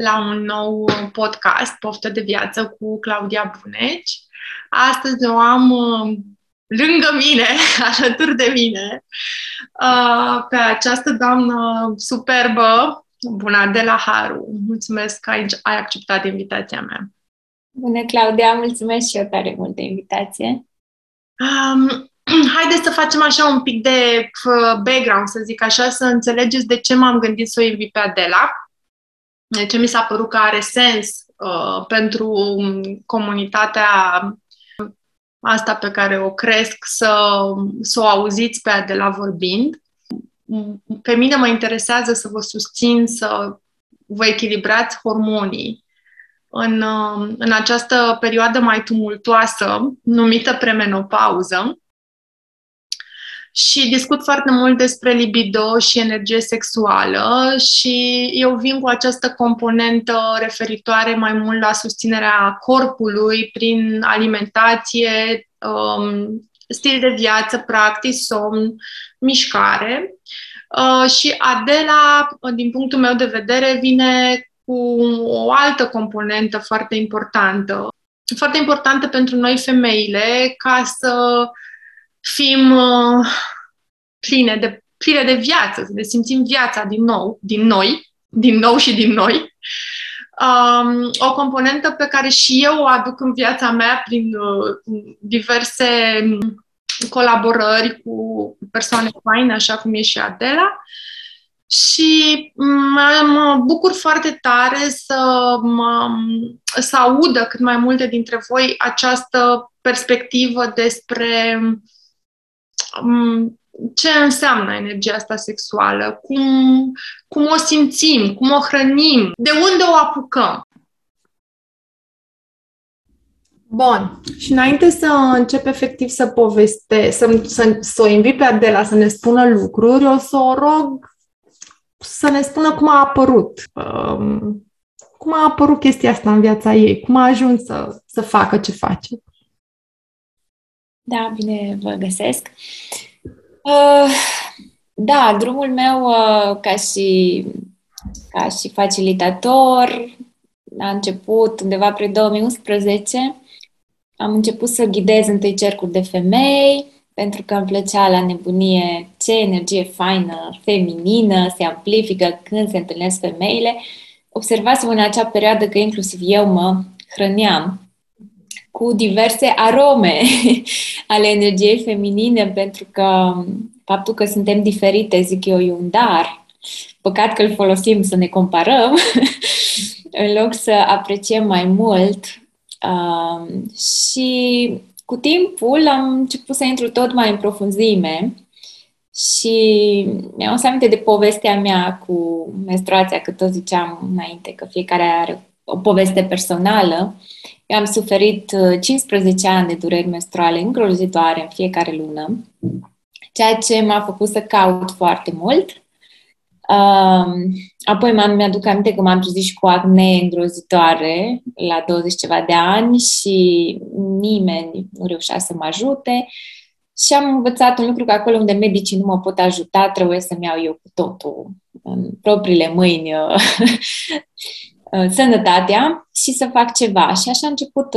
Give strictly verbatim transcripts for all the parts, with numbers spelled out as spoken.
la un nou podcast, Poftă de Viață cu Claudia Buneci. Astăzi o am lângă mine, alături de mine, pe această doamnă superbă, bună, Adela Haru. Mulțumesc că ai acceptat invitația mea. Bună, Claudia! Mulțumesc și eu tare mult de invitație! Um, Haideți să facem așa un pic de background, să zic așa, să înțelegeți de ce m-am gândit să o invit pe Adela, de ce mi s-a părut că are sens uh, pentru comunitatea asta pe care o cresc să, să o auziți pe Adela vorbind. Pe mine mă interesează să vă susțin, să vă echilibrați hormonii În, în această perioadă mai tumultoasă, numită premenopauză. Și discut foarte mult despre libido și energie sexuală și eu vin cu această componentă referitoare mai mult la susținerea corpului prin alimentație, stil de viață, practic, somn, mișcare. Și Adela, din punctul meu de vedere, vine cu o altă componentă foarte importantă. Foarte importantă pentru noi femeile, ca să fim pline de, pline de viață, să ne simțim viața din nou, din noi, din nou și din noi. Um, o componentă pe care și eu o aduc în viața mea prin uh, diverse colaborări cu persoane faine, așa cum e și Adela. Și mă bucur foarte tare să, mă, să audă cât mai multe dintre voi această perspectivă despre ce înseamnă energia asta sexuală, cum, cum o simțim, cum o hrănim, de unde o apucăm. Bun. Și înainte să încep efectiv să povestesc, să, să, să o invit pe Adela să ne spună lucruri, o să o rog să ne spună cum a apărut, um, cum a apărut chestia asta în viața ei, cum a ajuns să, să facă ce face. Da, bine vă găsesc. Uh, da, drumul meu uh, ca, și, ca și facilitator a început undeva pre două mii unsprezece. Am început să ghidez întâi cercuri de femei, pentru că îmi plăcea la nebunie ce energie faină, feminină, se amplifică când se întâlnesc femeile. Observasem în acea perioadă că inclusiv eu mă hrăneam cu diverse arome ale energiei feminine, pentru că faptul că suntem diferite, zic eu, e un dar. Păcat că îl folosim să ne comparăm, în loc să apreciem mai mult. Uh, și... Cu timpul am început să intru tot mai în profunzime și mi-am adus aminte de povestea mea cu menstruația, că tot ziceam înainte că fiecare are o poveste personală. Eu am suferit cincisprezece ani de dureri menstruale îngrozitoare în fiecare lună, ceea ce m-a făcut să caut foarte mult. Apoi mi-aduc aminte că m-am trezit și cu acne îngrozitoare la douăzeci ceva de ani și nimeni nu reușea să mă ajute și am învățat un lucru, că acolo unde medicii nu mă pot ajuta, trebuie să-mi iau eu cu totul în propriile mâini sănătatea și să fac ceva. Și așa a început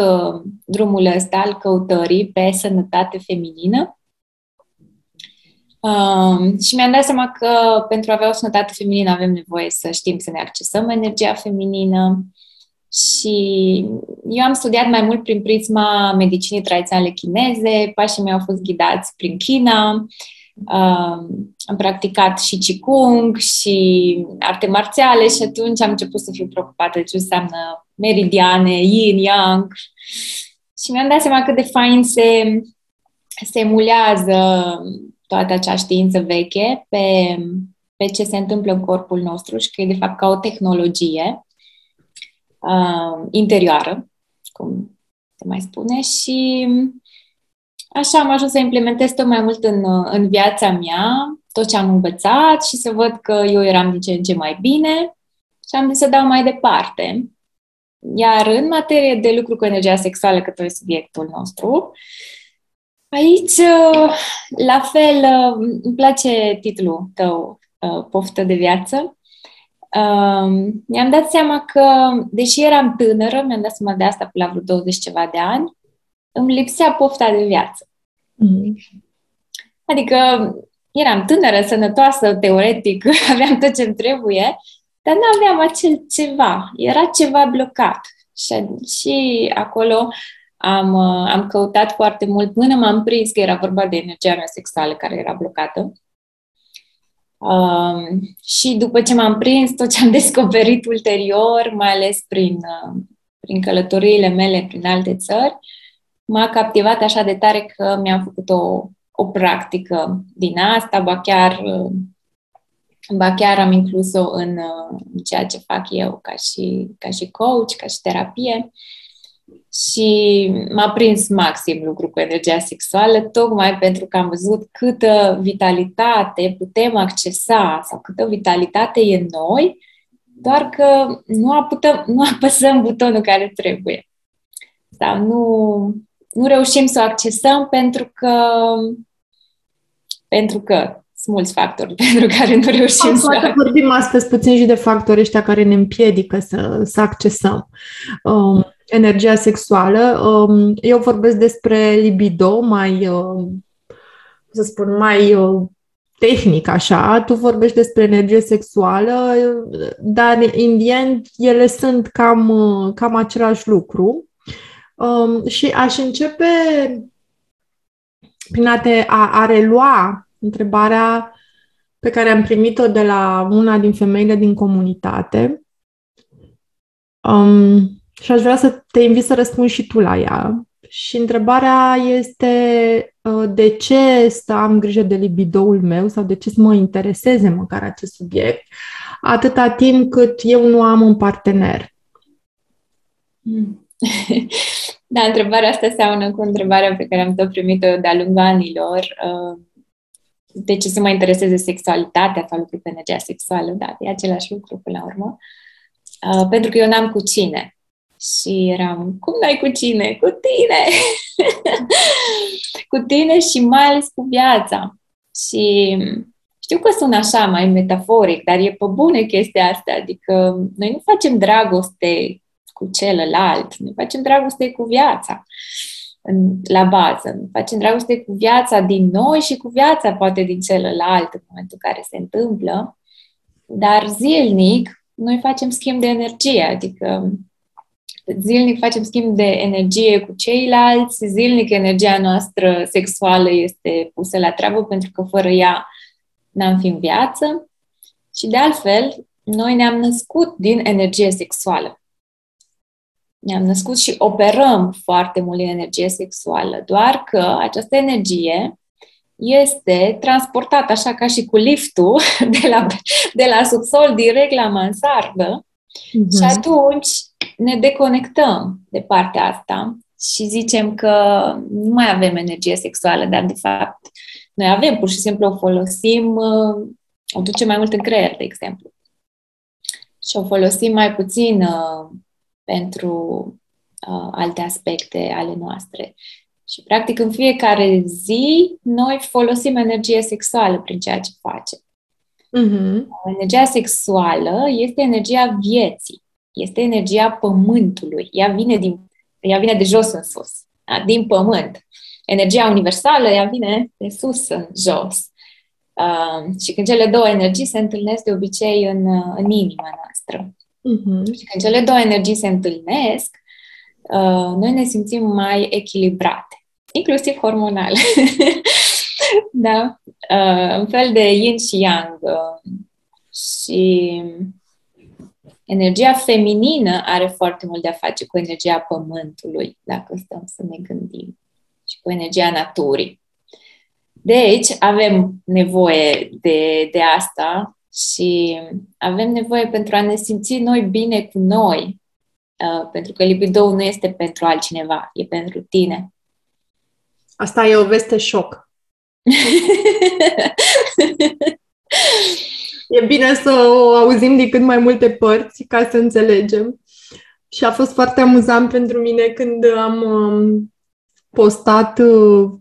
drumul ăsta al căutării pe sănătate feminină. Uh, și mi-am dat seama că pentru a avea o sănătate feminină avem nevoie să știm să ne accesăm energia feminină și eu am studiat mai mult prin prisma medicinii tradiționale chineze, pașii mei au fost ghidați prin China, uh, am practicat și Qigong și arte marțiale și atunci am început să fiu preocupată de ce înseamnă meridiane, yin-yang și mi-am dat seama cât de fain se, se emulează toată acea știință veche pe, pe ce se întâmplă în corpul nostru și că e de fapt ca o tehnologie uh, interioară, cum se mai spune, și așa am ajuns să implementez tot mai mult în, în viața mea tot ce am învățat și să văd că eu eram din ce în ce mai bine și am zis să dau mai departe. Iar în materie de lucru cu energia sexuală, că tot e subiectul nostru, aici, la fel, îmi place titlul tău, Poftă de Viață. Mi-am dat seama că, deși eram tânără, mi-am dat seama de asta până la vreo douăzeci ceva de ani, îmi lipsea pofta de viață. Mm. Adică eram tânără, sănătoasă, teoretic, aveam tot ce-mi trebuie, dar nu aveam acel ceva. Era ceva blocat. Și, și acolo am, am căutat foarte mult până m-am prins că era vorba de energia mea sexuală care era blocată. Um, și după ce m-am prins, tot ce am descoperit ulterior, mai ales prin, prin călătoriile mele prin alte țări, m-a captivat așa de tare că mi-am făcut o, o practică din asta, ba chiar, ba chiar am inclus-o în, în ceea ce fac eu ca și, ca și coach, ca și terapie. Și m-a prins maxim lucru cu energia sexuală, tocmai pentru că am văzut câtă vitalitate putem accesa sau câtă vitalitate e în noi, doar că nu, aputăm, nu apăsăm butonul care trebuie. Sau nu, nu reușim să o accesăm pentru că pentru că sunt mulți factori pentru care nu reușim am, să... Poate vorbim astăzi puțin și de factori ăștia care ne împiedică să, să accesăm um, energia sexuală. Um, eu vorbesc despre libido mai, uh, să spun, mai uh, tehnic, așa. Tu vorbești despre energie sexuală, dar in the end ele sunt cam, cam același lucru. Um, și aș începe prin a, te, a, a relua întrebarea pe care am primit-o de la una din femeile din comunitate um, și aș vrea să te invit să răspunzi și tu la ea. Și întrebarea este uh, de ce să am grijă de libidoul meu sau de ce să mă intereseze măcar acest subiect atâta timp cât eu nu am un partener. Mm. Da, întrebarea asta seamănă cu întrebarea pe care am tot primit-o de-a lungul anilor. De ce să mă intereseze sexualitatea sau lucrul pe energia sexuală? Da, e același lucru până la urmă. Pentru că eu n-am cu cine. Și eram, cum n-ai cu cine? Cu tine! Cu tine și mai ales cu viața. Și știu că sună așa mai metaforic, dar e pe bune chestia asta. Adică noi nu facem dragoste cu celălalt, ne facem dragoste cu viața în, la bază, ne facem dragoste cu viața din noi și cu viața poate din celălalt în momentul în care se întâmplă, dar zilnic noi facem schimb de energie, adică zilnic facem schimb de energie cu ceilalți, zilnic energia noastră sexuală este pusă la treabă pentru că fără ea n-am fi în viață și de altfel noi ne-am născut din energie sexuală. Ne-am născut și operăm foarte mult în energie sexuală, doar că această energie este transportată așa ca și cu liftul de la, de la subsol direct la mansardă, mm-hmm. Și atunci ne deconectăm de partea asta și zicem că nu mai avem energie sexuală, dar de fapt noi avem, pur și simplu o folosim, o ducem mai mult în creier, de exemplu. Și o folosim mai puțin pentru uh, alte aspecte ale noastre. Și, practic, în fiecare zi, noi folosim energie sexuală prin ceea ce facem. Mm-hmm. Energia sexuală este energia vieții, este energia pământului. Ea vine, din, ea vine de jos în sus, da? Din pământ. Energia universală, ea vine de sus în jos. Uh, și când cele două energii se întâlnesc de obicei în, în inima noastră. Uhum. Și când cele două energii se întâlnesc, uh, noi ne simțim mai echilibrate, inclusiv hormonal. Da? Uh, un fel de yin și yang. Uh, și energia feminină are foarte mult de a face cu energia pământului, dacă stăm să ne gândim, și cu energia naturii. Deci, avem nevoie de, de asta. Și avem nevoie pentru a ne simți noi bine cu noi, Uh, pentru că libido nu este pentru altcineva, e pentru tine. Asta e o veste șoc. E bine să o auzim din cât mai multe părți ca să înțelegem. Și a fost foarte amuzant pentru mine când am um, postat uh,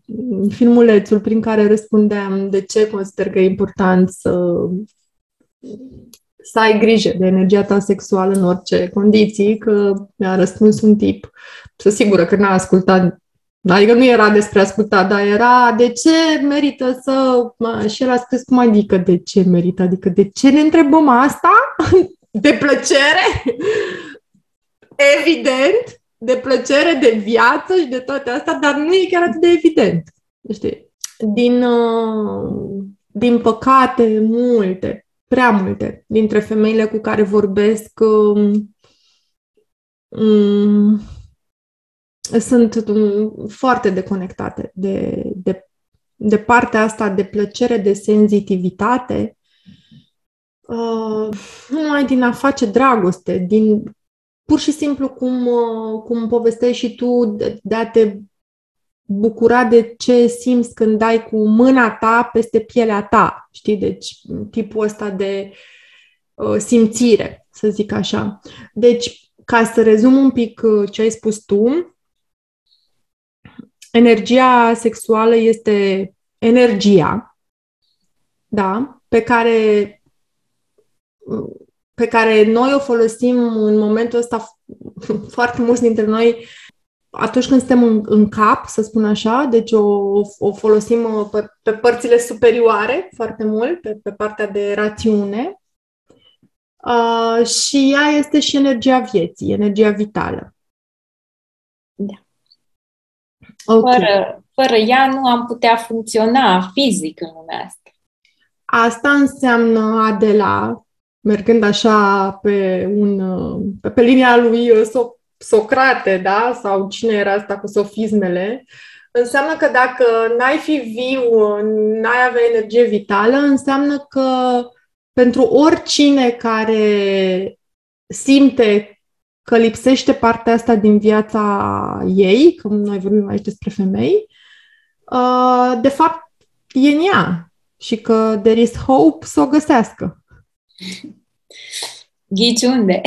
filmulețul prin care răspundeam de ce consider că e important să... să ai grijă de energia ta sexuală în orice condiții, că mi-a răspuns un tip. Sunt sigură că n-a ascultat, adică nu era despre ascultat, dar era de ce merită să... Și el a spus, cum adică de ce merită? Adică de ce ne întrebăm asta? De plăcere? Evident, de plăcere, de viață și de toate astea, dar nu e chiar atât de evident. Știi? Din, din păcate, multe Prea multe dintre femeile cu care vorbesc um, um, sunt um, foarte deconectate de, de, de partea asta de plăcere, de senzitivitate, uh, numai din a face dragoste, din pur și simplu cum, uh, cum povestești și tu, de, de a te bucura de ce simți când dai cu mâna ta peste pielea ta, știi? Deci tipul ăsta de uh, simțire, să zic așa. Deci, ca să rezum un pic uh, ce ai spus tu, energia sexuală este energia, da? Pe care, uh, pe care noi o folosim în momentul ăsta, foarte mulți dintre noi, atunci când suntem în, în cap, să spun așa, deci o, o folosim pe, pe părțile superioare foarte mult, pe, pe partea de rațiune, uh, și ea este și energia vieții, energia vitală. Da. Okay. Fără, fără ea nu am putea funcționa fizic în lumea asta. Asta înseamnă, Adela, mergând așa pe, un, pe, pe linia lui S O P, Socrate, da? Sau cine era asta cu sofismele, înseamnă că dacă n-ai fi viu, n-ai avea energie vitală, înseamnă că pentru oricine care simte că lipsește partea asta din viața ei, că noi vorbim aici despre femei, de fapt e în ea și că there is hope să o găsească. Ghici unde?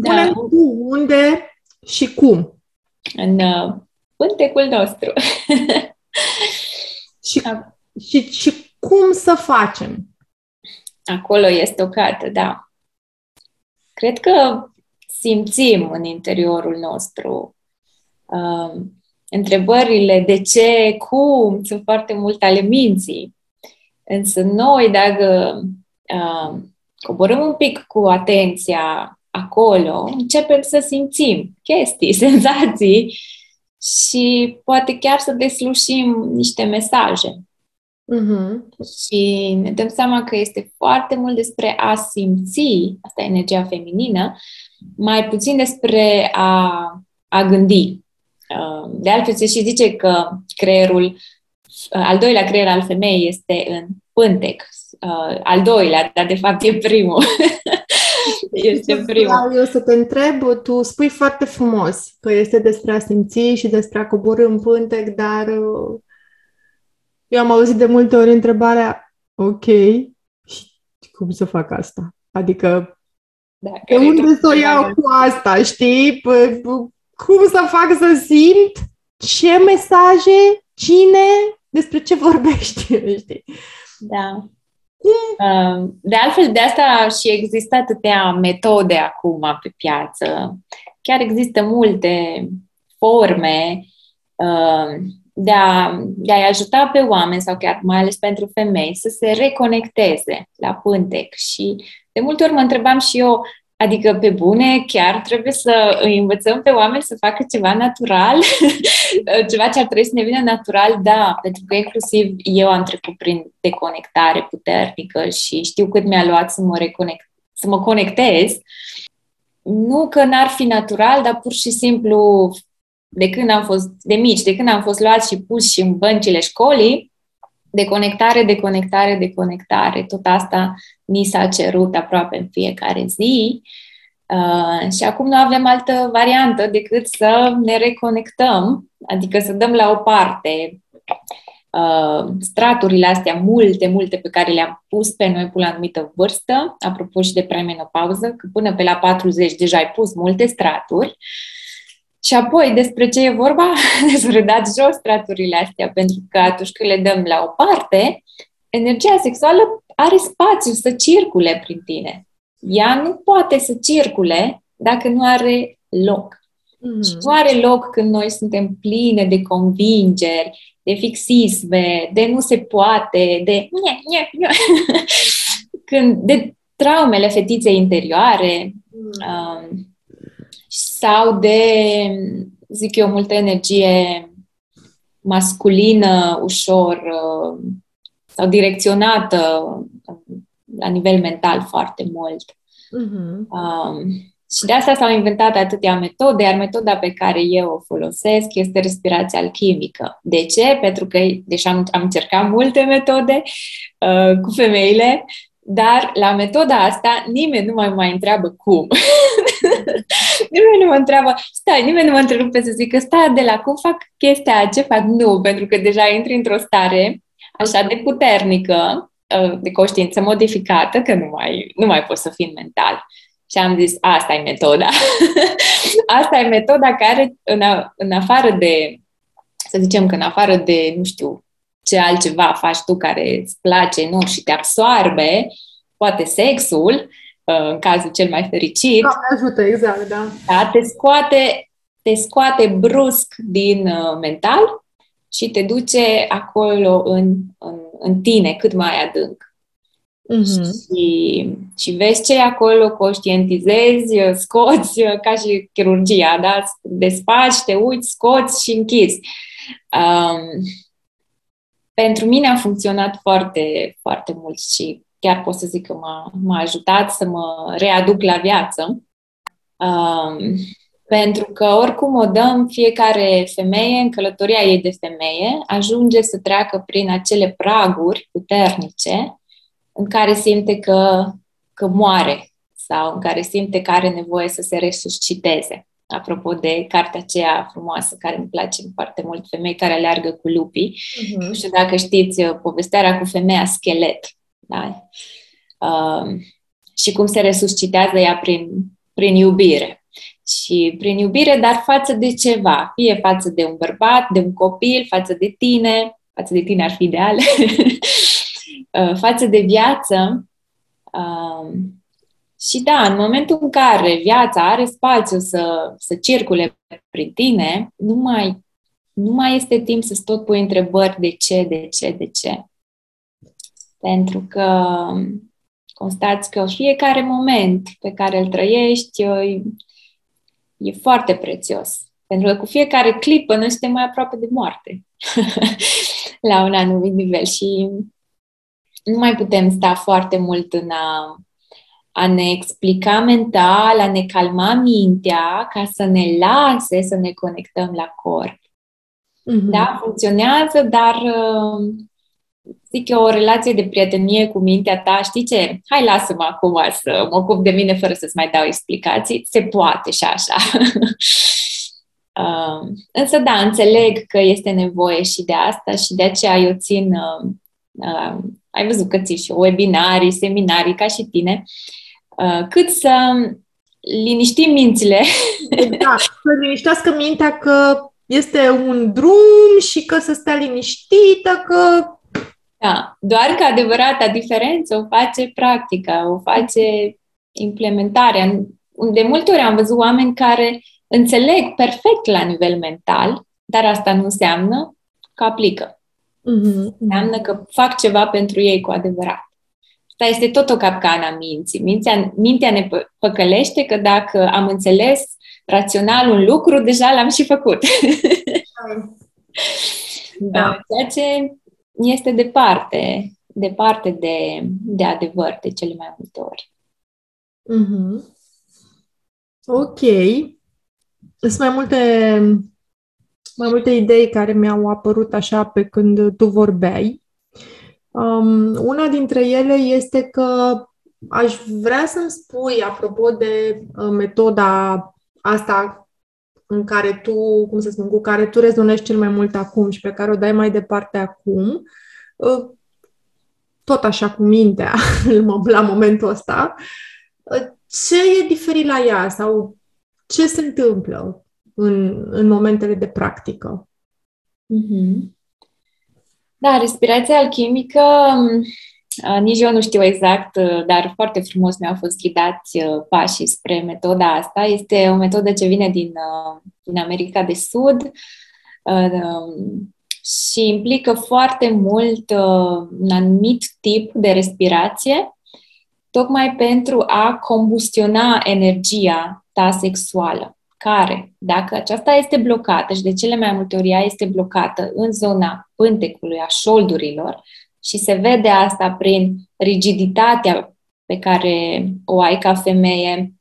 Da. Cu, unde și cum? În uh, pântecul nostru. și, da. și, și cum să facem? Acolo este o carte, da. Cred că simțim în interiorul nostru uh, întrebările de ce, cum, sunt foarte mult ale minții. Însă noi, dacă uh, coborâm un pic cu atenția acolo, începem să simțim chestii, senzații și poate chiar să deslușim niște mesaje. Uh-huh. Și ne dăm seama că este foarte mult despre a simți, asta e energia feminină, mai puțin despre a, a gândi. De altfel se și zice că creierul, al doilea creier al femeii este în pântec. Al doilea, dar de fapt e primul. Este primul. Eu să te întreb, tu spui foarte frumos că este despre a simți și despre a coborî în pântec, dar eu am auzit de multe ori întrebarea, ok, cum să fac asta? Adică, da, de unde să o iau cu asta, știi? Cum să fac să simt? Ce mesaje? Cine? Despre ce vorbești? Știi? Da. De altfel, de asta și există atâtea metode acum pe piață. Chiar există multe forme de, a, de a-i ajuta pe oameni, sau chiar mai ales pentru femei, să se reconecteze la pântec. Și de multe ori mă întrebam și eu, adică pe bune, chiar trebuie să îi învățăm pe oameni să facă ceva natural, ceva ce ar trebui să ne vină natural, da, pentru că inclusiv eu am trecut prin deconectare puternică și știu cât mi-a luat să mă, reconect, să mă conectez. Nu că n-ar fi natural, dar pur și simplu de când am fost de mici, de când am fost luați și puși și în băncile școlii, deconectare, deconectare, deconectare. Tot asta ni s-a cerut aproape în fiecare zi Uh, și acum nu avem altă variantă decât să ne reconectăm, adică să dăm la o parte uh, straturile astea multe, multe pe care le-am pus pe noi până la anumită vârstă, apropo și de premenopauză, că până pe la patruzeci deja ai pus multe straturi. Și apoi, despre ce e vorba? Să redați jos straturile astea, pentru că atunci când le dăm la o parte, energia sexuală are spațiu să circule prin tine. Ea nu poate să circule dacă nu are loc. Mm. Și nu are loc când noi suntem pline de convingeri, de fixisme, de nu se poate, de nie, nie, nie. Când de traumele fetiței interioare, mm. um, sau de, zic eu, multă energie masculină, ușor, sau direcționată la nivel mental foarte mult. Uh-huh. Um, și de asta s-au inventat atâtea metode, iar metoda pe care eu o folosesc este respirația alchimică. De ce? Pentru că, deși am, am încercat multe metode uh, cu femeile, dar la metoda asta nimeni nu mai mai întreabă cum. Nimeni nu mă întreabă, stai, nimeni nu mă întrerupe să zică, stai, Adela, cum fac chestia, ce fac? Nu, pentru că deja intri într-o stare așa de puternică, de conștiință modificată, că nu mai, nu mai poți să fii mental. Și am zis, asta e metoda. Asta e metoda care, în, a, în afară de, să zicem că în afară de, nu știu, ce altceva faci tu care îți place, nu, și te absorbe, poate sexul, în cazul cel mai fericit. Da, ne ajută, exact, da. Da, te scoate, te scoate brusc din uh, mental și te duce acolo în, în, în tine, cât mai adânc. Mm-hmm. Și, și vezi ce e acolo, conștientizezi, scoți, ca și chirurgia, da? Desfaci, te uiți, scoți și închizi. Um, pentru mine a funcționat foarte, foarte mult și chiar pot să zic că m-a, m-a ajutat să mă readuc la viață. Um, pentru că oricum o dăm, fiecare femeie, în călătoria ei de femeie, ajunge să treacă prin acele praguri puternice în care simte că, că moare sau în care simte că are nevoie să se resusciteze. Apropo de cartea aceea frumoasă care îmi place foarte mult, Femei care aleargă cu lupii. Uh-huh. Nu știu dacă știți povesterea cu femeia schelet. Da. Uh, și cum se resuscitează ea prin, prin iubire. Și prin iubire, dar față de ceva. Fie față de un bărbat, de un copil, față de tine. Față de tine ar fi ideal. uh, față de viață. Uh, și da, în momentul în care viața are spațiu să, să circule prin tine, nu mai, nu mai este timp să-ți tot pui întrebări de ce, de ce, de ce. Pentru că constați că fiecare moment pe care îl trăiești e foarte prețios. Pentru că cu fiecare clipă noi suntem mai aproape de moarte la un anumit nivel și nu mai putem sta foarte mult în a, a ne explica mental, a ne calma mintea ca să ne lase să ne conectăm la corp. Mm-hmm. Da, funcționează, dar... Zic eu, o relație de prietenie cu mintea ta, știi ce? Hai, lasă-mă acum să mă ocup de mine fără să-ți mai dau explicații. Se poate și așa. uh, însă, da, înțeleg că este nevoie și de asta și de aceea eu țin, uh, uh, ai văzut că țin și webinarii, seminarii, ca și tine, uh, cât să liniștim mințile. Da, să liniștească mintea că este un drum și că să stea liniștită, că... Da, doar că adevărata diferență o face practica, o face implementarea. De multe ori am văzut oameni care înțeleg perfect la nivel mental, dar asta nu înseamnă că aplică. Mm-hmm. Înseamnă că fac ceva pentru ei cu adevărat. Asta este tot o capcană a minții. Mintea, mintea ne păcălește că dacă am înțeles rațional un lucru, deja l-am și făcut. Da. Ceea ce... este departe, departe de, de adevăr de cele mai multe ori. Mm-hmm. Ok. Sunt mai multe, mai multe idei care mi-au apărut așa pe când tu vorbeai. Um, una dintre ele este că Aș vrea să-mi spui, apropo de uh, metoda asta în care tu, cum să spun, cu care tu rezonești cel mai mult acum și pe care o dai mai departe acum, uh, tot așa cu mintea la momentul ăsta, uh, ce e diferit la ea sau ce se întâmplă în, în momentele de practică? Mm-hmm. Da, respirația alchimică... Nici eu nu știu exact, dar foarte frumos mi-au fost ghidați pașii spre metoda asta. Este o metodă ce vine din, din America de Sud și implică foarte mult un anumit tip de respirație, tocmai pentru a combustiona energia ta sexuală, care, dacă aceasta este blocată, și de cele mai multe ori ea este blocată în zona pântecului, a șoldurilor, și se vede asta prin rigiditatea pe care o ai ca femeie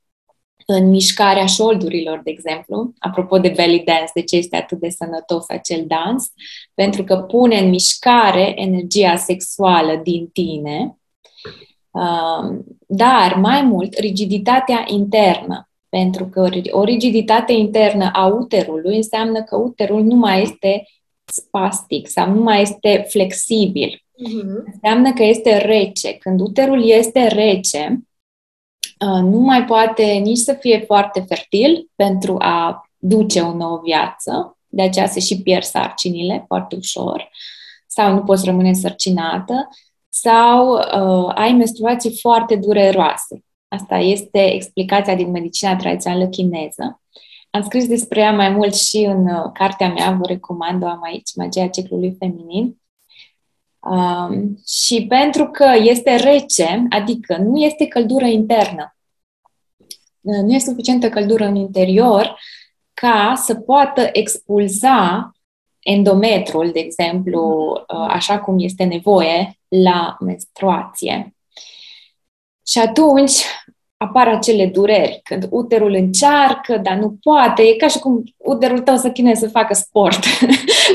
în mișcarea șoldurilor, de exemplu. Apropo de belly dance, de ce este atât de sănătos acel dans? Pentru că pune în mișcare energia sexuală din tine, dar mai mult rigiditatea internă. Pentru că o rigiditate internă a uterului înseamnă că uterul nu mai este spastic sau nu mai este flexibil. Uhum. Înseamnă că este rece. Când uterul este rece, nu mai poate nici să fie foarte fertil pentru a duce o nouă viață, de aceea se și pierd sarcinile foarte ușor, sau nu poți rămâne însărcinată, sau uh, ai menstruații foarte dureroase. Asta este explicația din medicina tradițională chineză. Am scris despre ea mai mult și în uh, cartea mea, vă recomand, o am aici, Magia Ciclului Feminin. Um, și pentru că este rece, adică nu este căldură internă, nu este suficientă căldură în interior ca să poată expulza endometrul, de exemplu, așa cum este nevoie la menstruație. Și atunci apar acele dureri, când uterul încearcă, dar nu poate. E ca și cum uterul tău să chinuie să facă sport.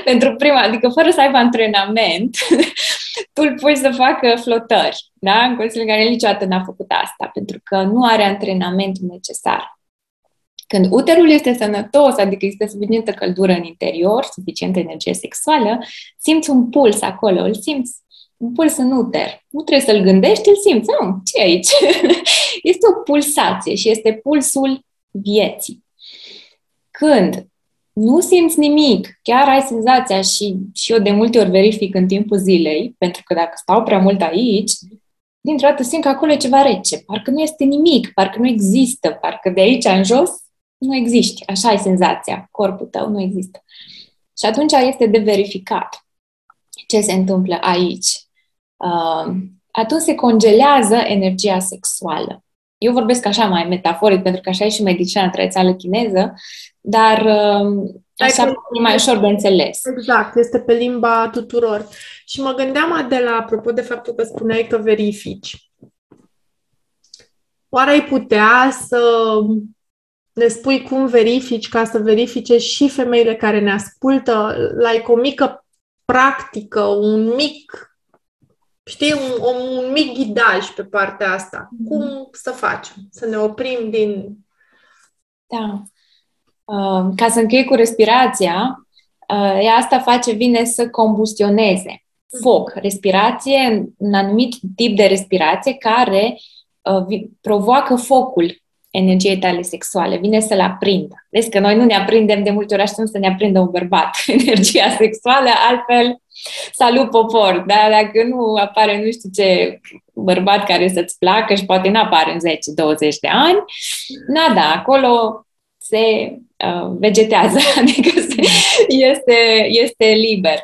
Pentru prima, adică fără să aibă antrenament, tu îl pui să facă flotări. Da? În condițiile în care el niciodată n-a făcut asta, pentru că nu are antrenamentul necesar. Când uterul este sănătos, adică este suficientă căldură în interior, suficientă energie sexuală, simți un puls acolo, îl simți. Un puls în uter. Nu trebuie să-l gândești, îl simți. Nu, ce e aici? Este o pulsație și este pulsul vieții. Când nu simți nimic, chiar ai senzația și, și eu de multe ori verific în timpul zilei, pentru că dacă stau prea mult aici, dintr-o dată simt că acolo e ceva rece. Parcă nu este nimic, parcă nu există, parcă de aici în jos nu există. Așa ai senzația. Corpul tău nu există. Și atunci este de verificat ce se întâmplă aici. Atunci se congelează energia sexuală. Eu vorbesc așa mai metaforic, pentru că așa e și medicina tradițională chineză, dar așa e mai ușor de înțeles. Exact, este pe limba tuturor. Și mă gândeam, Adela, apropo de faptul că spuneai că verifici. Oare ai putea să ne spui cum verifici, ca să verifice și femeile care ne ascultă, like o mică practică, un mic... Știi, un, un mic ghidaj pe partea asta. Cum să facem? Să ne oprim din... Da. Uh, ca să închei cu respirația, uh, ea asta face bine să combustioneze. Foc, respirație, un anumit tip de respirație care uh, provoacă focul energiei tale sexuale. Vine să-l aprindă. Vezi că noi nu ne aprindem de multe ori, așteptăm să ne aprindă un bărbat energia sexuală, altfel salut popor, dar dacă nu apare nu știu ce bărbat care să-ți placă și poate n-apare în zece douăzeci de ani, na da, acolo se uh, vegetează, adică se, este, este liber.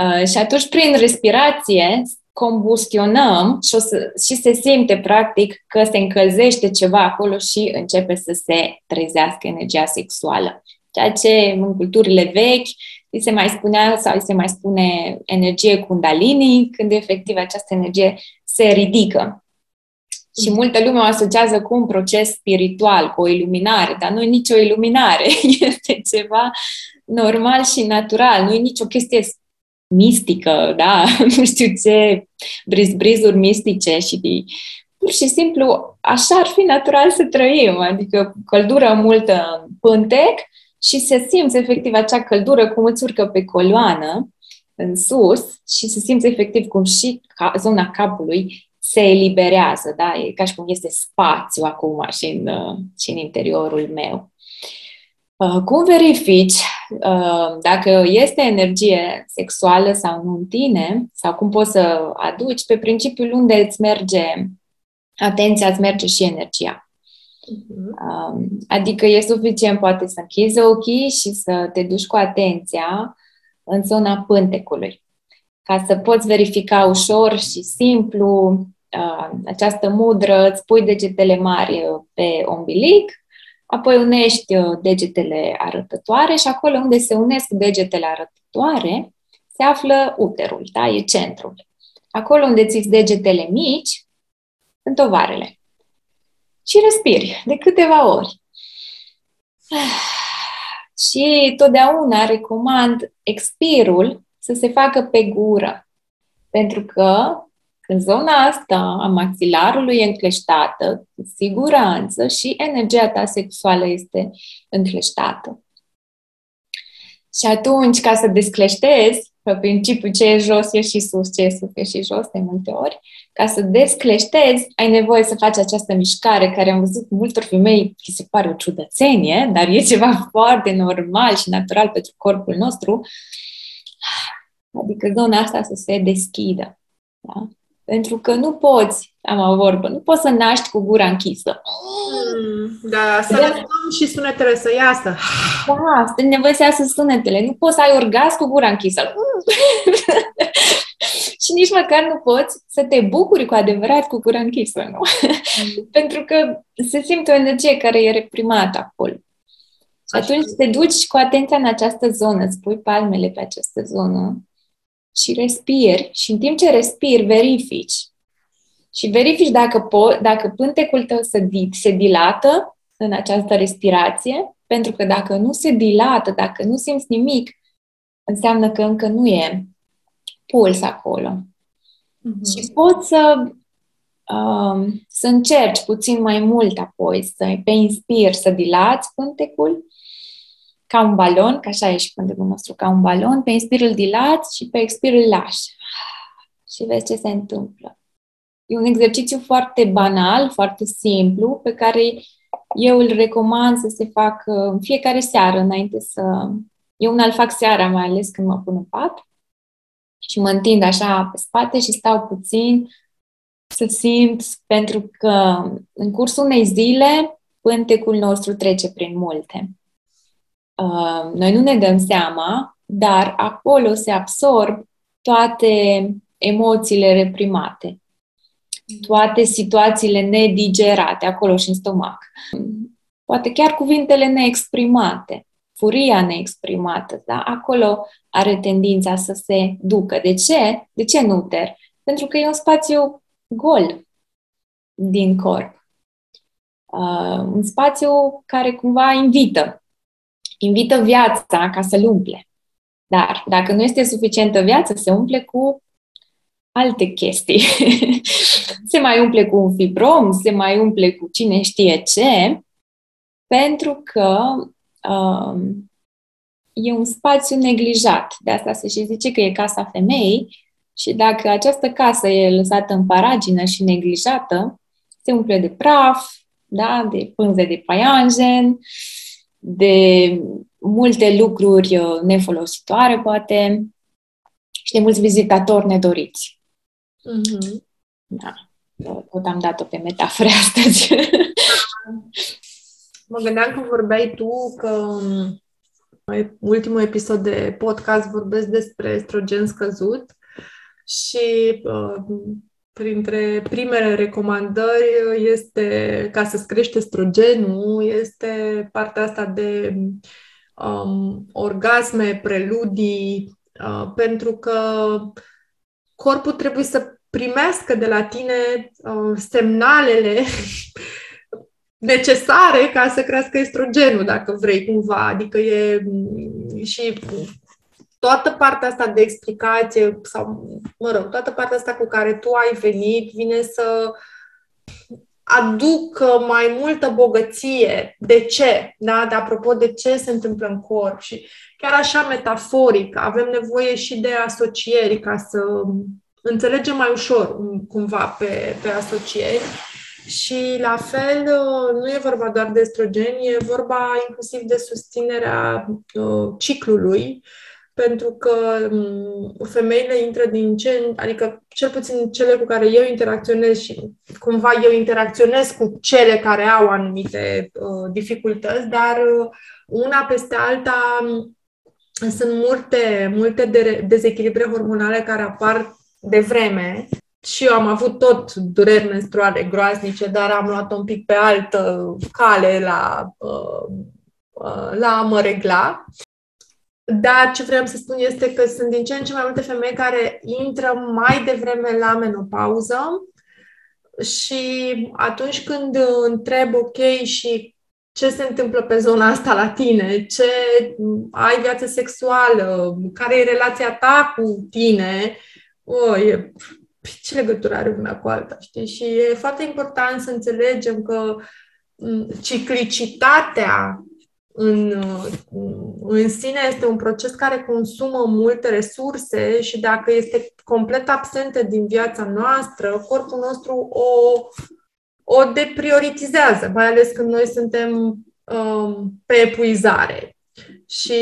Uh, și atunci prin respirație combustionăm și, o să, și se simte practic că se încălzește ceva acolo și începe să se trezească energia sexuală. Ceea ce în culturile vechi îi se mai spunea sau îi se mai spune energie kundalini, când efectiv această energie se ridică. Și multă lume o asociază cu un proces spiritual, cu o iluminare, dar nu e nicio iluminare, este ceva normal și natural, nu e nicio chestie mistică, da, nu știu ce, briz, brizuri mistice și pur și simplu așa ar fi natural să trăim, adică căldură multă în pântec și se simți efectiv acea căldură cum îți urcă pe coloană în sus și se simți efectiv cum și zona capului se eliberează, da? E ca și cum este spațiu acum și în, și în interiorul meu. Cum verifici dacă este energie sexuală sau nu în tine, sau cum poți să aduci? Pe principiul unde îți merge atenția, îți merge și energia. Uh-huh. Adică e suficient poate să închizi ochii și să te duci cu atenția în zona pântecului, ca să poți verifica ușor și simplu această mudră, îți pui degetele mari pe ombilic, apoi unești degetele arătătoare și acolo unde se unesc degetele arătătoare se află uterul, da? E centrul. Acolo unde ți-s degetele mici sunt ovarele. Și respiri de câteva ori. Și totdeauna recomand expirul să se facă pe gură. Pentru că când zona asta a maxilarului e încleștată, cu siguranță și energia ta sexuală este încleștată. Și atunci, ca să descleștezi, pe principiu ce e jos e și sus, ce e sus e și jos, de multe ori, ca să descleștezi, ai nevoie să faci această mișcare, care am văzut multor femei, că se pare o ciudățenie, dar e ceva foarte normal și natural pentru corpul nostru, adică zona asta să se deschidă. Da? Pentru că nu poți, am o vorbă, nu poți să naști cu gura închisă. Da, să lăsăm și sunetele să iasă. Da, este nevoie să iasă sunetele. Nu poți să ai orgasm cu gura închisă. Și nici măcar nu poți să te bucuri cu adevărat cu gura închisă, nu? Pentru că se simte o energie care e reprimată acolo. Și atunci te duci cu atenția în această zonă, îți pui palmele pe această zonă și respiri. Și în timp ce respiri, verifici. Și verifici dacă, po- dacă pântecul tău se, se dilată în această respirație, pentru că dacă nu se dilată, dacă nu simți nimic, înseamnă că încă nu e puls acolo. Uh-huh. Și poți să, uh, să încerci puțin mai mult apoi, să pe inspir, să dilați pântecul, ca un balon, că așa e și pântecul nostru, ca un balon, pe inspir îl dilați și pe expir îl lași. Și vezi ce se întâmplă. E un exercițiu foarte banal, foarte simplu, pe care eu îl recomand să se facă în fiecare seară, înainte să... Eu una îl fac seara, mai ales când mă pun în pat și mă întind așa pe spate și stau puțin să simt, pentru că în cursul unei zile pântecul nostru trece prin multe. Noi nu ne dăm seama, dar acolo se absorb toate emoțiile reprimate, toate situațiile nedigerate, acolo și în stomac. Poate chiar cuvintele neexprimate, furia neexprimată, da? Acolo are tendința să se ducă. De ce? De ce în uter? Pentru că e un spațiu gol din corp. Uh, un spațiu care cumva invită. Invită viața ca să-l umple. Dar dacă nu este suficientă viață, se umple cu alte chestii. Se mai umple cu un fibrom, se mai umple cu cine știe ce, pentru că um, e un spațiu neglijat. De asta se și zice că e casa femeii și dacă această casă e lăsată în paragină și neglijată, se umple de praf, da? De pânze de paianjen, de multe lucruri nefolositoare, poate, și de mulți vizitatori nedoriți. Mm-hmm. Da. Tot am dat-o pe metafore astăzi. Mă gândeam că vorbeai tu că în ultimul episod de podcast vorbesc despre estrogen scăzut și printre primele recomandări este, ca să-ți crești estrogenul, este partea asta de um, orgasme, preludii, uh, pentru că corpul trebuie să primească de la tine uh, semnalele necesare ca să crească estrogenul, dacă vrei cumva. Adică e și toată partea asta de explicație, sau, mă rog, toată partea asta cu care tu ai venit vine să aduc mai multă bogăție. De ce? Da? De apropo de ce se întâmplă în corp și chiar așa metaforic, avem nevoie și de asocieri ca să înțelegem mai ușor cumva pe, pe asocieri. Și la fel, nu e vorba doar de estrogen, e vorba inclusiv de susținerea ciclului, pentru că femeile intră din ce, adică cel puțin cele cu care eu interacționez și cumva eu interacționez cu cele care au anumite uh, dificultăți, dar una peste alta sunt multe, multe de- dezechilibre hormonale care apar de vreme. Și eu am avut tot dureri menstruale groaznice, dar am luat-o un pic pe altă cale la, la a mă regla. Dar ce vreau să spun este că sunt din ce în ce mai multe femei care intră mai devreme la menopauză și atunci când întreb, ok, și ce se întâmplă pe zona asta la tine, ce ai viață sexuală, care e relația ta cu tine, o, e... ce legătură are una cu alta, știi? Și e foarte important să înțelegem că ciclicitatea în, în sine este un proces care consumă multe resurse și dacă este complet absentă din viața noastră, corpul nostru o, o deprioritizează, mai ales când noi suntem um, pe epuizare. Și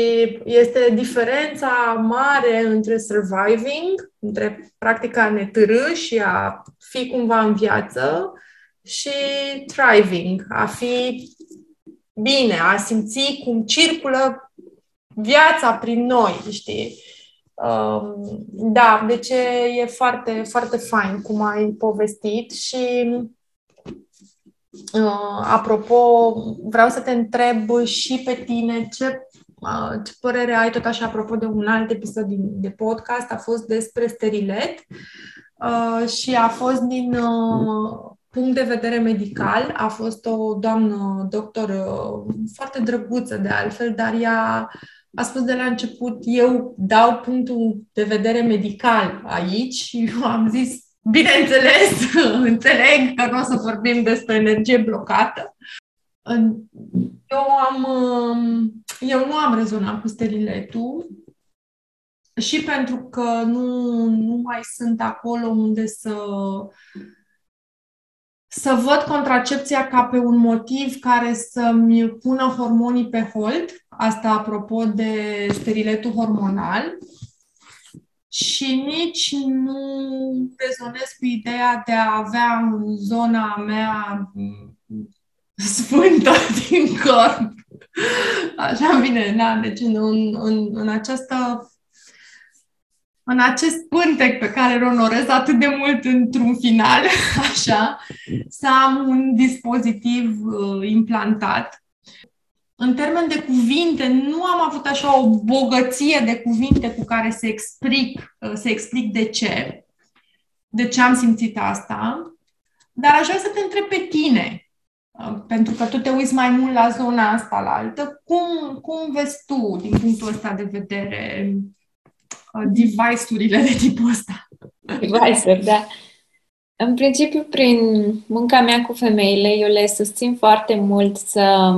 este diferența mare între surviving, între practica a ne târî și a fi cumva în viață, și thriving, a fi bine, a simți cum circulă viața prin noi, știi? Da, deci e foarte, foarte fain cum ai povestit și... Uh, apropo, vreau să te întreb și pe tine ce, uh, ce părere ai tot așa apropo de un alt episod din, de podcast, a fost despre sterilet uh, și a fost din uh, punct de vedere medical, a fost o doamnă doctor uh, foarte drăguță de altfel, dar ea a spus de la început, eu dau punctul de vedere medical aici și eu am zis bineînțeles, înțeleg că nu o să vorbim despre energie blocată. Eu, am, eu nu am rezonat cu steriletul și pentru că nu, nu mai sunt acolo unde să, să văd contracepția ca pe un motiv care să-mi pună hormonii pe hold. Asta apropo de steriletul hormonal. Și nici nu rezonez cu ideea de a avea în zona mea sfântă din corp. Așa bine, da, deci în, în, în, această, în acest pântec pe care îl onorez atât de mult într-un final, așa, să am un dispozitiv implantat. În termen de cuvinte, nu am avut așa o bogăție de cuvinte cu care să explic, să explic de ce, de ce am simțit asta, dar aș vrea să te întreb pe tine, pentru că tu te uiți mai mult la zona asta, la altă, cum, cum vezi tu, din punctul ăsta de vedere, device-urile de tipul ăsta? Device-uri, da. În principiu, prin munca mea cu femeile, eu le susțin foarte mult să...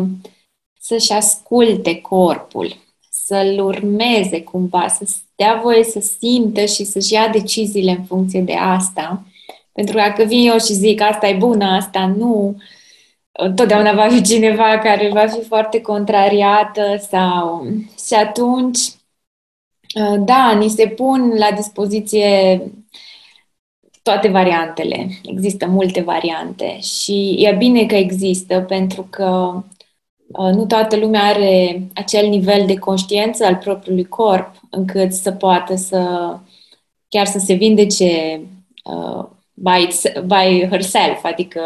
să-și asculte corpul, să-l urmeze cumva, să dea voie să simtă și să-și ia deciziile în funcție de asta. Pentru că dacă vin eu și zic asta e bună, asta nu, întotdeauna va fi cineva care va fi foarte contrariată sau... Și atunci, da, ni se pun la dispoziție toate variantele. Există multe variante și e bine că există pentru că nu toată lumea are acel nivel de conștiență al propriului corp încât să poată să chiar să se vindece uh, by, it's, by herself, adică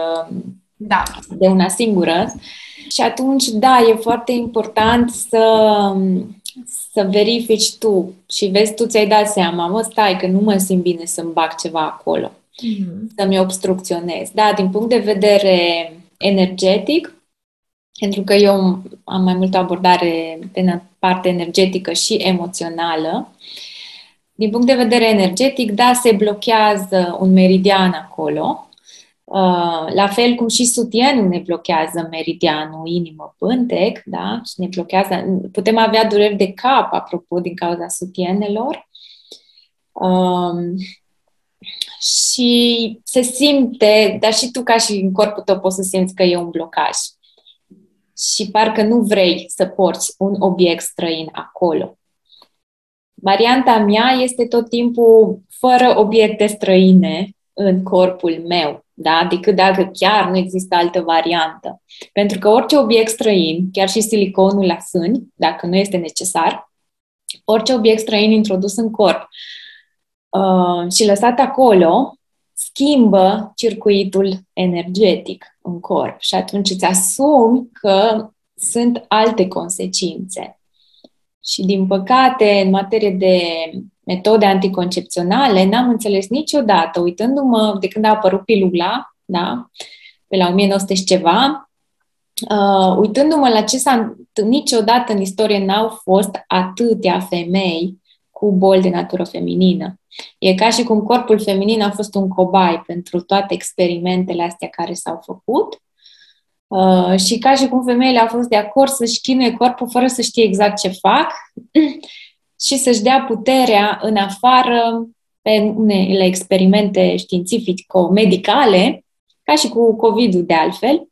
da, de una singură. Și atunci, da, e foarte important să, să verifici tu și vezi, tu ți-ai dat seama, mă, stai că nu mă simt bine să-mi bag ceva acolo, mm-hmm. să-mi obstrucționez. Da, din punct de vedere energetic, pentru că eu am mai mult o abordare pe parte energetică și emoțională. Din punct de vedere energetic, da, se blochează un meridian acolo, La fel cum și sutienul ne blochează meridianul inimă-pântec, da? Și ne blochează. Putem avea dureri de cap, apropo, din cauza sutienelor. Um, și se simte, dar și tu ca și în corpul tău poți să simți că e un blocaj. Și parcă nu vrei să porți un obiect străin acolo. Varianta mea este tot timpul fără obiecte străine în corpul meu, da? Decât dacă chiar nu există altă variantă. Pentru că orice obiect străin, chiar și siliconul la sâni, dacă nu este necesar, orice obiect străin introdus în corp uh, și lăsat acolo, schimbă circuitul energetic în corp. Și atunci îți asumi că sunt alte consecințe. Și din păcate, în materie de metode anticoncepționale, n-am înțeles niciodată, uitându-mă de când a apărut pilula, da, pe la o mie nouă sute și ceva, uh, uitându-mă la ce s-a niciodată în istorie n-au fost atâtea femei cu boli de natură feminină. E ca și cum corpul feminin a fost un cobai pentru toate experimentele astea care s-au făcut. Uh, și ca și cum femeile au fost de acord să-și chinuie corpul fără să știe exact ce fac și să-și dea puterea în afară pe unele experimente științifico-medicale, ca și cu COVID-ul de altfel.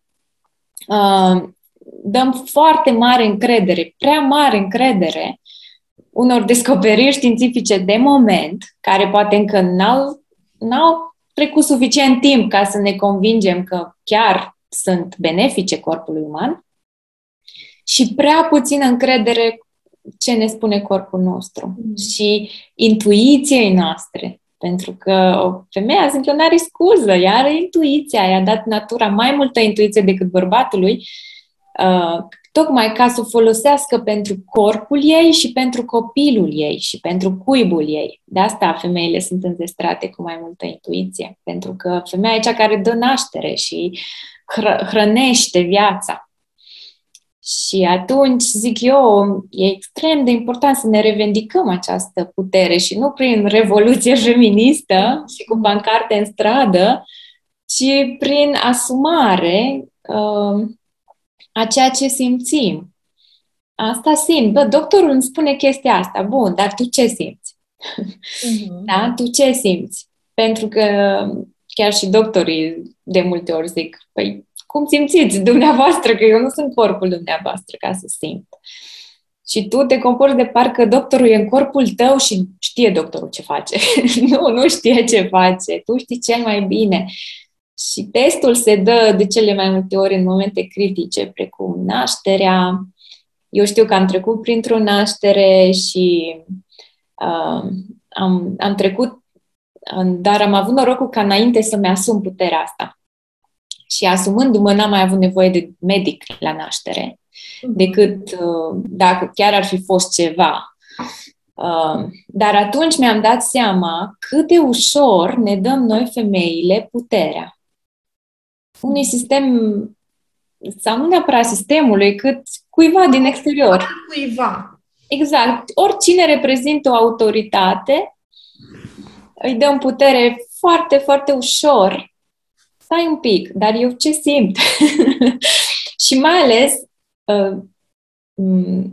Uh, dăm foarte mare încredere, prea mare încredere unor descoperiri științifice de moment, care poate încă n-au, n-au trecut suficient timp ca să ne convingem că chiar sunt benefice corpului uman și prea puțină încredere ce ne spune corpul nostru mm. și intuiției noastre. Pentru că o femeie azi încă nu are scuză, ea are intuiția, i-a dat natura mai multă intuiție decât bărbatului, uh, tocmai ca să o folosească pentru corpul ei și pentru copilul ei și pentru cuibul ei. De asta femeile sunt înzestrate cu mai multă intuiție, pentru că femeia e cea care dă naștere și Hră, hrănește viața. Și atunci, zic eu, e extrem de important să ne revendicăm această putere și nu prin revoluție feministă și cu pancarte în stradă, ci prin asumare uh, a ceea ce simțim. Asta simt. Bă, doctorul îmi spune chestia asta. Bun, dar tu ce simți? Uh-huh. Da? Tu ce simți? Pentru că chiar și doctorii de multe ori zic, păi cum simțiți dumneavoastră, că eu nu sunt corpul dumneavoastră ca să simt. Și tu te comporți de parcă doctorul e în corpul tău și știe doctorul ce face. Nu, nu știe ce face, tu știi cel mai bine. Și testul se dă de cele mai multe ori în momente critice, precum nașterea. Eu știu că am trecut printr-o naștere și uh, am, am trecut dar am avut norocul ca înainte să-mi asum puterea asta. Și asumându-mă, n-am mai avut nevoie de medic la naștere, decât dacă chiar ar fi fost ceva. Dar atunci mi-am dat seama cât de ușor ne dăm noi femeile puterea. Unui sistem, sau nu neapărat sistemului, cât cuiva din exterior. Cuiva. Exact. Oricine reprezintă o autoritate îi dăm putere foarte, foarte ușor. Stai un pic, dar eu ce simt? Și mai ales,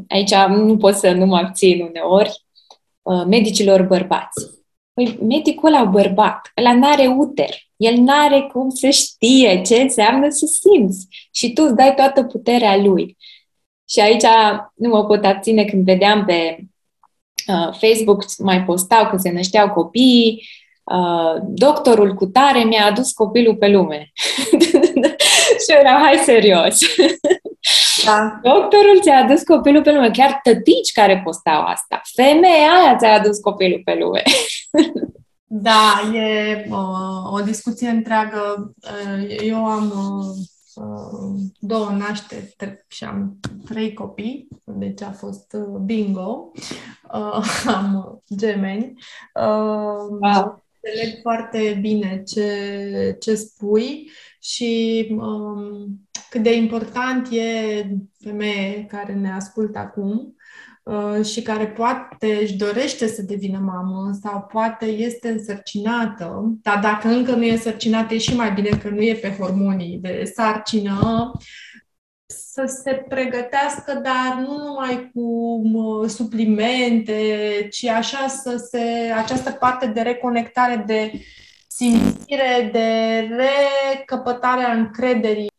aici nu pot să nu mă abțin uneori, medicilor bărbați. Păi, medicul ăla bărbat, ăla n-are uter. El n-are cum să știe ce înseamnă să simți. Și tu îți dai toată puterea lui. Și aici nu mă pot abține când vedeam pe Facebook mai postau când se nășteau copiii, doctorul cu tare mi-a adus copilul pe lume. Și eu eram, hai serios. Da. Doctorul ți-a adus copilul pe lume. Chiar tătici care postau asta. Femeia aia ți-a adus copilul pe lume. Da, e o, o discuție întreagă. Eu am două nașteri tre- și am trei copii, deci a fost bingo, uh, am gemeni. Uh, wow. Înțeleg foarte bine ce, ce spui și um, cât de important e femeie care ne ascultă acum și care poate își dorește să devină mamă sau poate este însărcinată, dar dacă încă nu e însărcinată, e și mai bine că nu e pe hormonii de sarcină, să se pregătească, dar nu numai cu suplimente, ci așa să se, această parte de reconectare, de simțire, de recăpătarea încrederii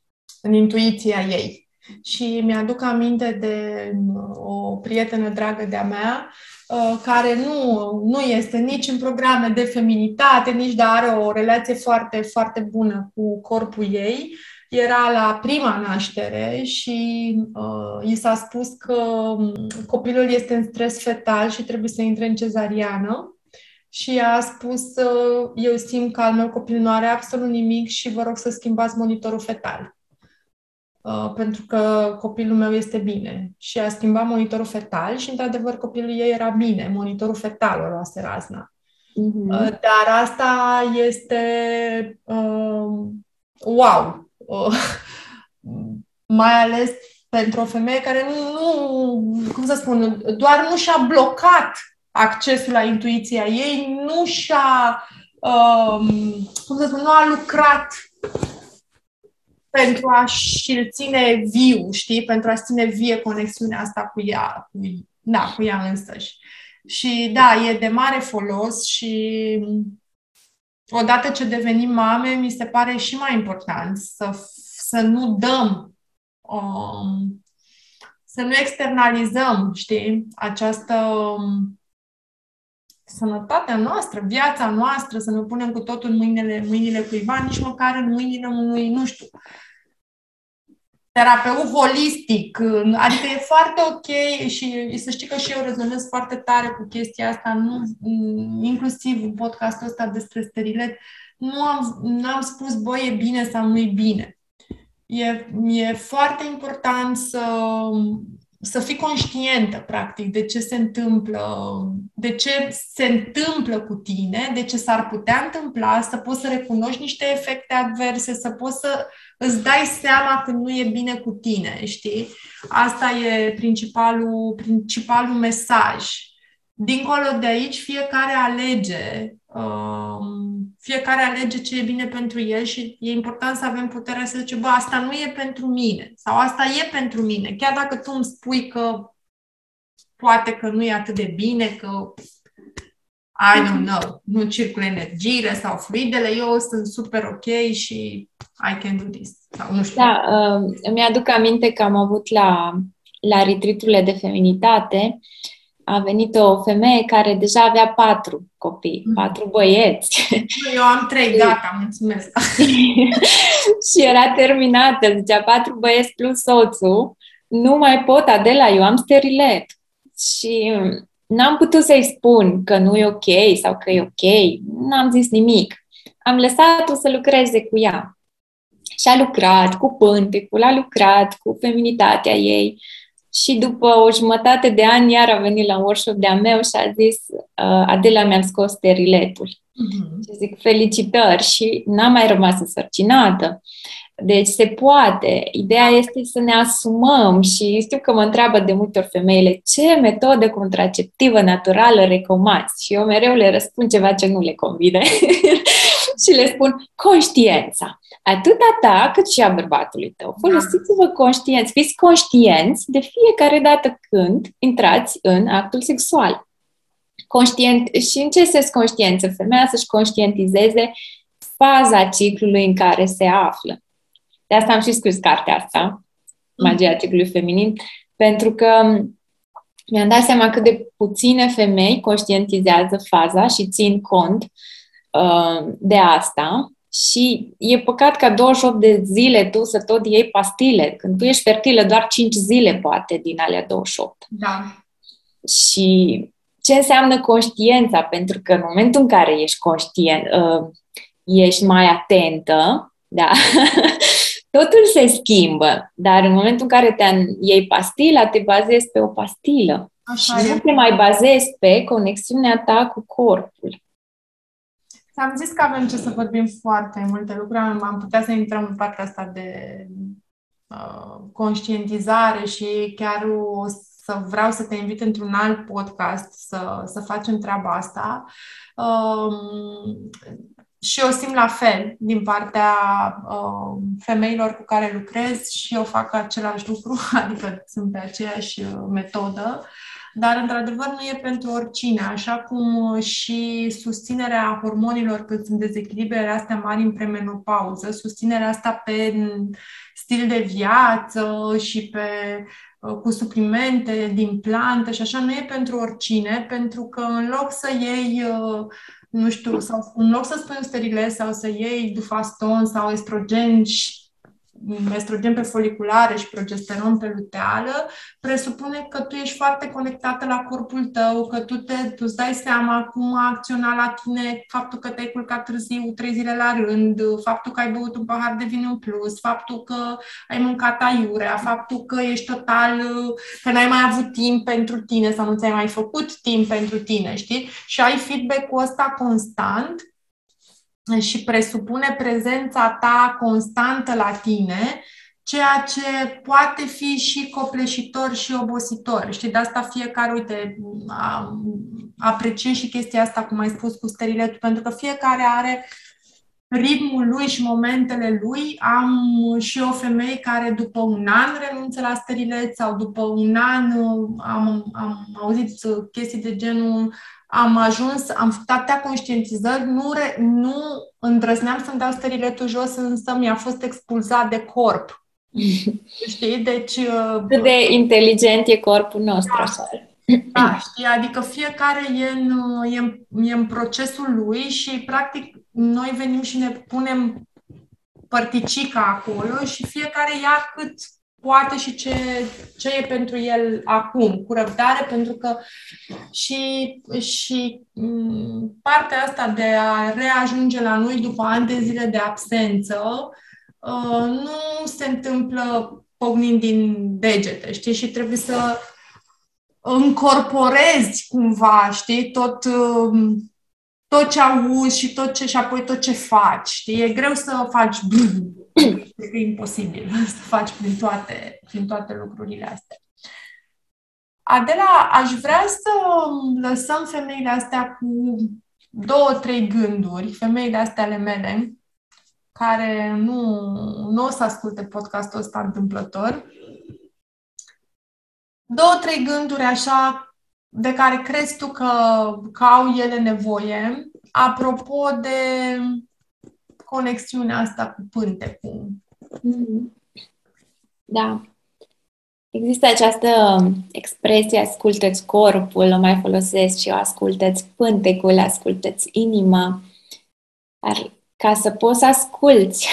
în intuiția ei. Și mi-aduc aminte de o prietenă dragă de-a mea, care nu, nu este nici în programe de feminitate, nici dar are o relație foarte, foarte bună cu corpul ei. Era la prima naștere și uh, i s-a spus că copilul este în stres fetal și trebuie să intre în cezariană. Și a spus, uh, eu simt că al meu copil nu are absolut nimic și vă rog să schimbați monitorul fetal. Uh, pentru că copilul meu este bine. Și a schimbat monitorul fetal și, într-adevăr, copilul ei era bine. Monitorul fetal o luase razna. Uh-huh. Uh, dar asta este uh, wow! Uh, mai ales pentru o femeie care nu, cum să spun, doar nu și-a blocat accesul la intuiția ei, nu și-a, uh, cum să spun, nu a lucrat pentru a-și ține viu, știi? Pentru a-și ține vie conexiunea asta cu ea, cu, da, cu ea însăși. Și da, e de mare folos și odată ce devenim mame, mi se pare și mai important să, să nu dăm, um, să nu externalizăm, știi, această um, sănătatea noastră, viața noastră, să ne punem cu totul în mâinile, mâinile cuiva, nici măcar în mâinile unui, nu știu, terapeut holistic. Adică e foarte ok și să știi că și eu rezonez foarte tare cu chestia asta, nu, inclusiv în podcastul ăsta despre sterilet. Nu am, nu am spus, băi, e bine sau nu e bine. E, e foarte important să, să fii conștientă, practic, de ce se întâmplă, de ce se întâmplă cu tine, de ce s-ar putea întâmpla, să poți să recunoști niște efecte adverse, să poți să îți dai seama când nu e bine cu tine, știi? Asta e principalul, principalul mesaj. Dincolo de aici, fiecare alege, um, fiecare alege ce e bine pentru el și e important să avem puterea să zicem, bă, asta nu e pentru mine sau asta e pentru mine. Chiar dacă tu îmi spui că poate că nu e atât de bine, că I don't know, nu circulă energiile sau fluidele, eu sunt super ok și I can do this. Sau nu știu. Da, uh, îmi aduc aminte că am avut la, la retreat-urile de feminitate, a venit o femeie care deja avea patru copii, mm-hmm. patru băieți. Eu am trei, gata, mulțumesc. Și era terminată, zicea, patru băieți plus soțul, nu mai pot, Adela, eu am sterilet. Și n-am putut să-i spun că nu e ok sau că e ok. N-am zis nimic. Am lăsat-o să lucreze cu ea. Și a lucrat cu pântecul, a lucrat cu feminitatea ei. Și după o jumătate de ani iar a venit la workshop de-a meu și a zis, Adela, mi-am scos steriletul. Uh-huh. Și zic, felicitări! Și n-am mai rămas însărcinată. Deci se poate. Ideea este să ne asumăm și știu că mă întreabă de multe ori femeile ce metodă contraceptivă naturală recomanzi? Și eu mereu le răspund ceva ce nu le convine. Și le spun conștiența. Atâta ta cât și a bărbatului tău. Folosiți-vă conștienți. Fiți conștienți de fiecare dată când intrați în actul sexual. Conștient, și în ce sens conștiență? Femeia să-și conștientizeze faza ciclului în care se află. De asta am și scris cartea asta, Magia Ciclului Feminin, pentru că mi-am dat seama cât de puține femei conștientizează faza și țin cont uh, de asta și e păcat ca douăzeci și opt de zile tu să tot iei pastile, când tu ești fertilă doar cinci zile poate din alea douăzeci și opt. Da. Și ce înseamnă conștiența? Pentru că în momentul în care ești conștient, uh, ești mai atentă, da, totul se schimbă, dar în momentul în care te iei pastila, te bazezi pe o pastilă. Așa și e. Nu te mai bazezi pe conexiunea ta cu corpul. Ți-am zis că avem ce să vorbim foarte multe lucruri. Am putea să intrăm în partea asta de uh, conștientizare și chiar o să vreau să te invit într-un alt podcast să, să facem treaba asta. Um, și eu simt la fel din partea um, femeilor cu care lucrez și eu fac același lucru, adică sunt pe aceeași metodă. Dar, într-adevăr, nu e pentru oricine, așa cum și susținerea hormonilor când sunt dezechilibrele astea mari în premenopauză, susținerea asta pe stil de viață și pe, cu suplimente din plantă și așa, nu e pentru oricine, pentru că în loc să iei, nu știu, sau în loc să spui sterilet sau să iei dufaston sau estrogen și estrogen pe foliculare și progesteron pe luteală, presupune că tu ești foarte conectată la corpul tău, că tu te, tu îți dai seama cum a acționat la tine faptul că te-ai culcat târziu trei zile la rând, faptul că ai băut un pahar de vin în plus, faptul că ai mâncat aiurea, faptul că ești total, că n-ai mai avut timp pentru tine sau nu ți-ai mai făcut timp pentru tine, știi? Și ai feedback-ul ăsta constant și presupune prezența ta constantă la tine, ceea ce poate fi și copleșitor și obositor. Știi, de asta fiecare, uite, apreciez și chestia asta, cum ai spus, cu steriletul, pentru că fiecare are ritmul lui și momentele lui. Am și eu femei care după un an renunță la sterilet sau după un an am, am auzit chestii de genul am ajuns, am făcut atâtea conștientizări, nu, re, nu îndrăzneam să-mi dau steriletul jos, însă mi-a fost expulzat de corp. Știi? Deci... Cât de inteligent e corpul nostru. Da, așa. Da, știi? Adică fiecare e în, e, în, e în procesul lui și, practic, noi venim și ne punem părticica acolo și fiecare ia cât poate și ce, ce e pentru el acum, cu răbdare, pentru că și, și partea asta de a reajunge la noi după ani de zile de absență nu se întâmplă pocnind din degete, știi? Și trebuie să încorporezi cumva, știi, tot... tot ce auzi și tot ce și apoi tot ce faci, știi? E greu să faci e imposibil să faci prin toate, prin toate lucrurile astea. Adela, aș vrea să lăsăm femeile astea cu două, trei gânduri, femeile astea ale mele, care nu, nu o să asculte podcastul ăsta întâmplător. Două, trei gânduri așa de care crezi tu că, că au ele nevoie, apropo de conexiunea asta cu pântecul. Da. Există această expresie, ascultă-ți corpul, o mai folosesc și eu, ascultă-ți pântecul, ascultă-ți inima. Dar ca să poți să asculți,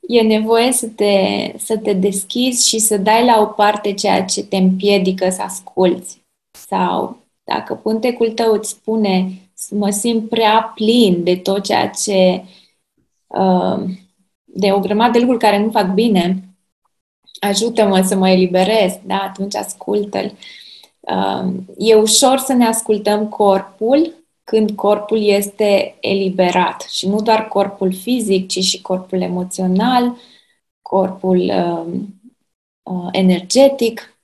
e nevoie să te, să te deschizi și să dai la o parte ceea ce te împiedică să asculți. Sau dacă pântecul tău îți spune mă simt prea plin de tot ceea ce de o grămadă de lucruri care nu fac bine, ajută-mă să mă eliberez, da? Atunci ascultă-l. E ușor să ne ascultăm corpul când corpul este eliberat și nu doar corpul fizic, ci și corpul emoțional, corpul energetic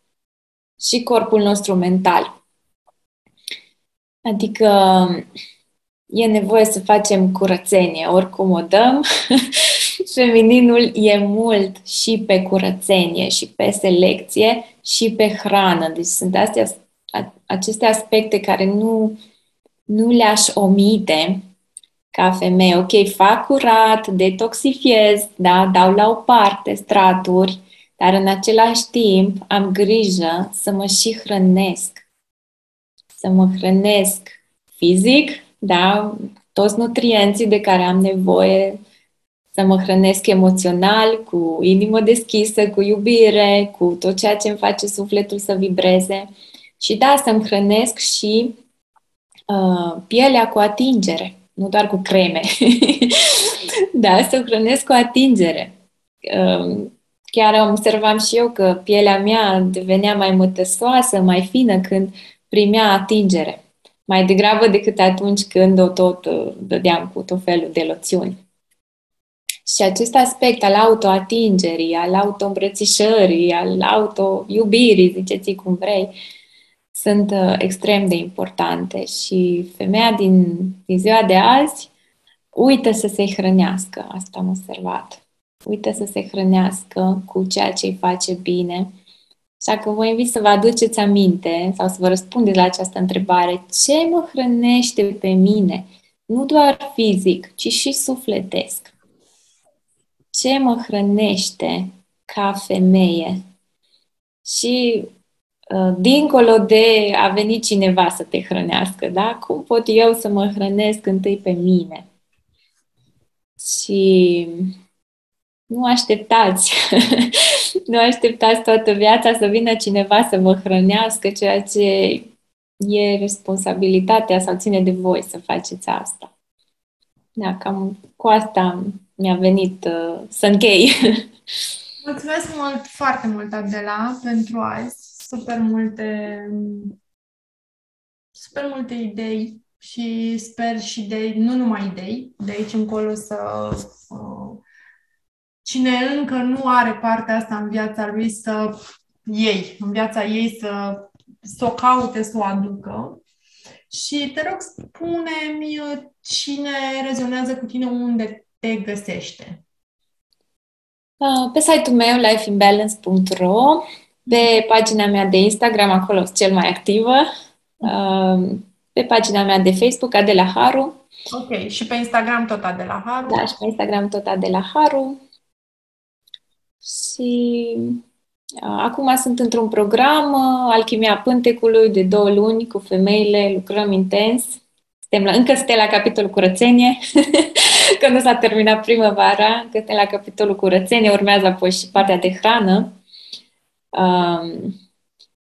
și corpul nostru mental. Adică e nevoie să facem curățenie, oricum o dăm. Femininul e mult și pe curățenie, și pe selecție, și pe hrană. Deci sunt astea, aceste aspecte care nu, nu le-aș omite ca femeie. Ok, fac curat, detoxifiez, da, dau la o parte straturi, dar în același timp am grijă să mă și hrănesc. Să mă hrănesc fizic, da, toți nutrienții de care am nevoie, să mă hrănesc emoțional, cu inimă deschisă, cu iubire, cu tot ceea ce îmi face sufletul să vibreze. Și da, să-mi hrănesc și uh, pielea cu atingere, nu doar cu creme. Da, să-mi hrănesc cu atingere. Uh, Chiar observam și eu că pielea mea devenea mai mătăsoasă, mai fină când primea atingere. Mai degrabă decât atunci când o tot dădeam cu tot felul de loțiuni. Și acest aspect al autoatingerii, al autoîmbrățișării, al autoiubirii, ziceți cum vrei, sunt extrem de importante și femeia din, din ziua de azi uită să se hrănească, asta am observat. Uită să se hrănească cu ceea ce îi face bine. Așa că vă invit să vă aduceți aminte sau să vă răspundeți la această întrebare. Ce mă hrănește pe mine? Nu doar fizic, ci și sufletesc. Ce mă hrănește ca femeie? Și dincolo de a veni cineva să te hrănească, da? Cum pot eu să mă hrănesc întâi pe mine? Și nu așteptați, nu așteptați toată viața să vină cineva să vă hrănească, ceea ce e responsabilitatea sau ține de voi să faceți asta. Da, cam cu asta mi-a venit uh, să închei. Mulțumesc mult, foarte mult, Adela, pentru azi. Super multe, super multe idei și sper și de, nu numai idei, de aici încolo să... Uh, cine încă nu are partea asta în viața lui să iei, în viața ei să, să o caute, să o aducă. Și te rog, spune-mi cine rezonează cu tine, unde te găsește. Pe site-ul meu, life in balance punct ro, pe pagina mea de Instagram, acolo sunt cel mai activă, pe pagina mea de Facebook, Adela Haru. Ok, și pe Instagram tot Adela Haru. Da, și pe Instagram tot Adela Haru. Și acum sunt într-un program, Alchimia Pântecului, de două luni cu femeile, lucrăm intens. Suntem la, încă suntem la capitolul curățenie, că nu s-a terminat primăvara, încă suntem la capitolul curățenie, urmează apoi și partea de hrană. Um,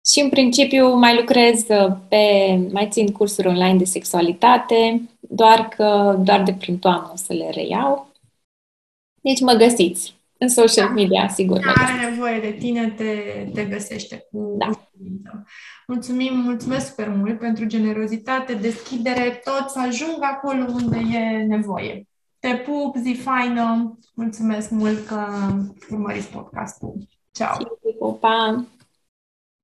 și în principiu mai lucrez pe, mai țin cursuri online de sexualitate, doar că doar de prin toamnă o să le reiau. Deci mă găsiți. În social media, sigur. Are nevoie de tine, te, te găsește cu da. Mulțumim, mulțumesc super mult pentru generozitate, deschidere, tot să ajung acolo unde e nevoie. Te pup, zi faină, mulțumesc mult că urmăriți podcastul. Ciao. Ciao, pa!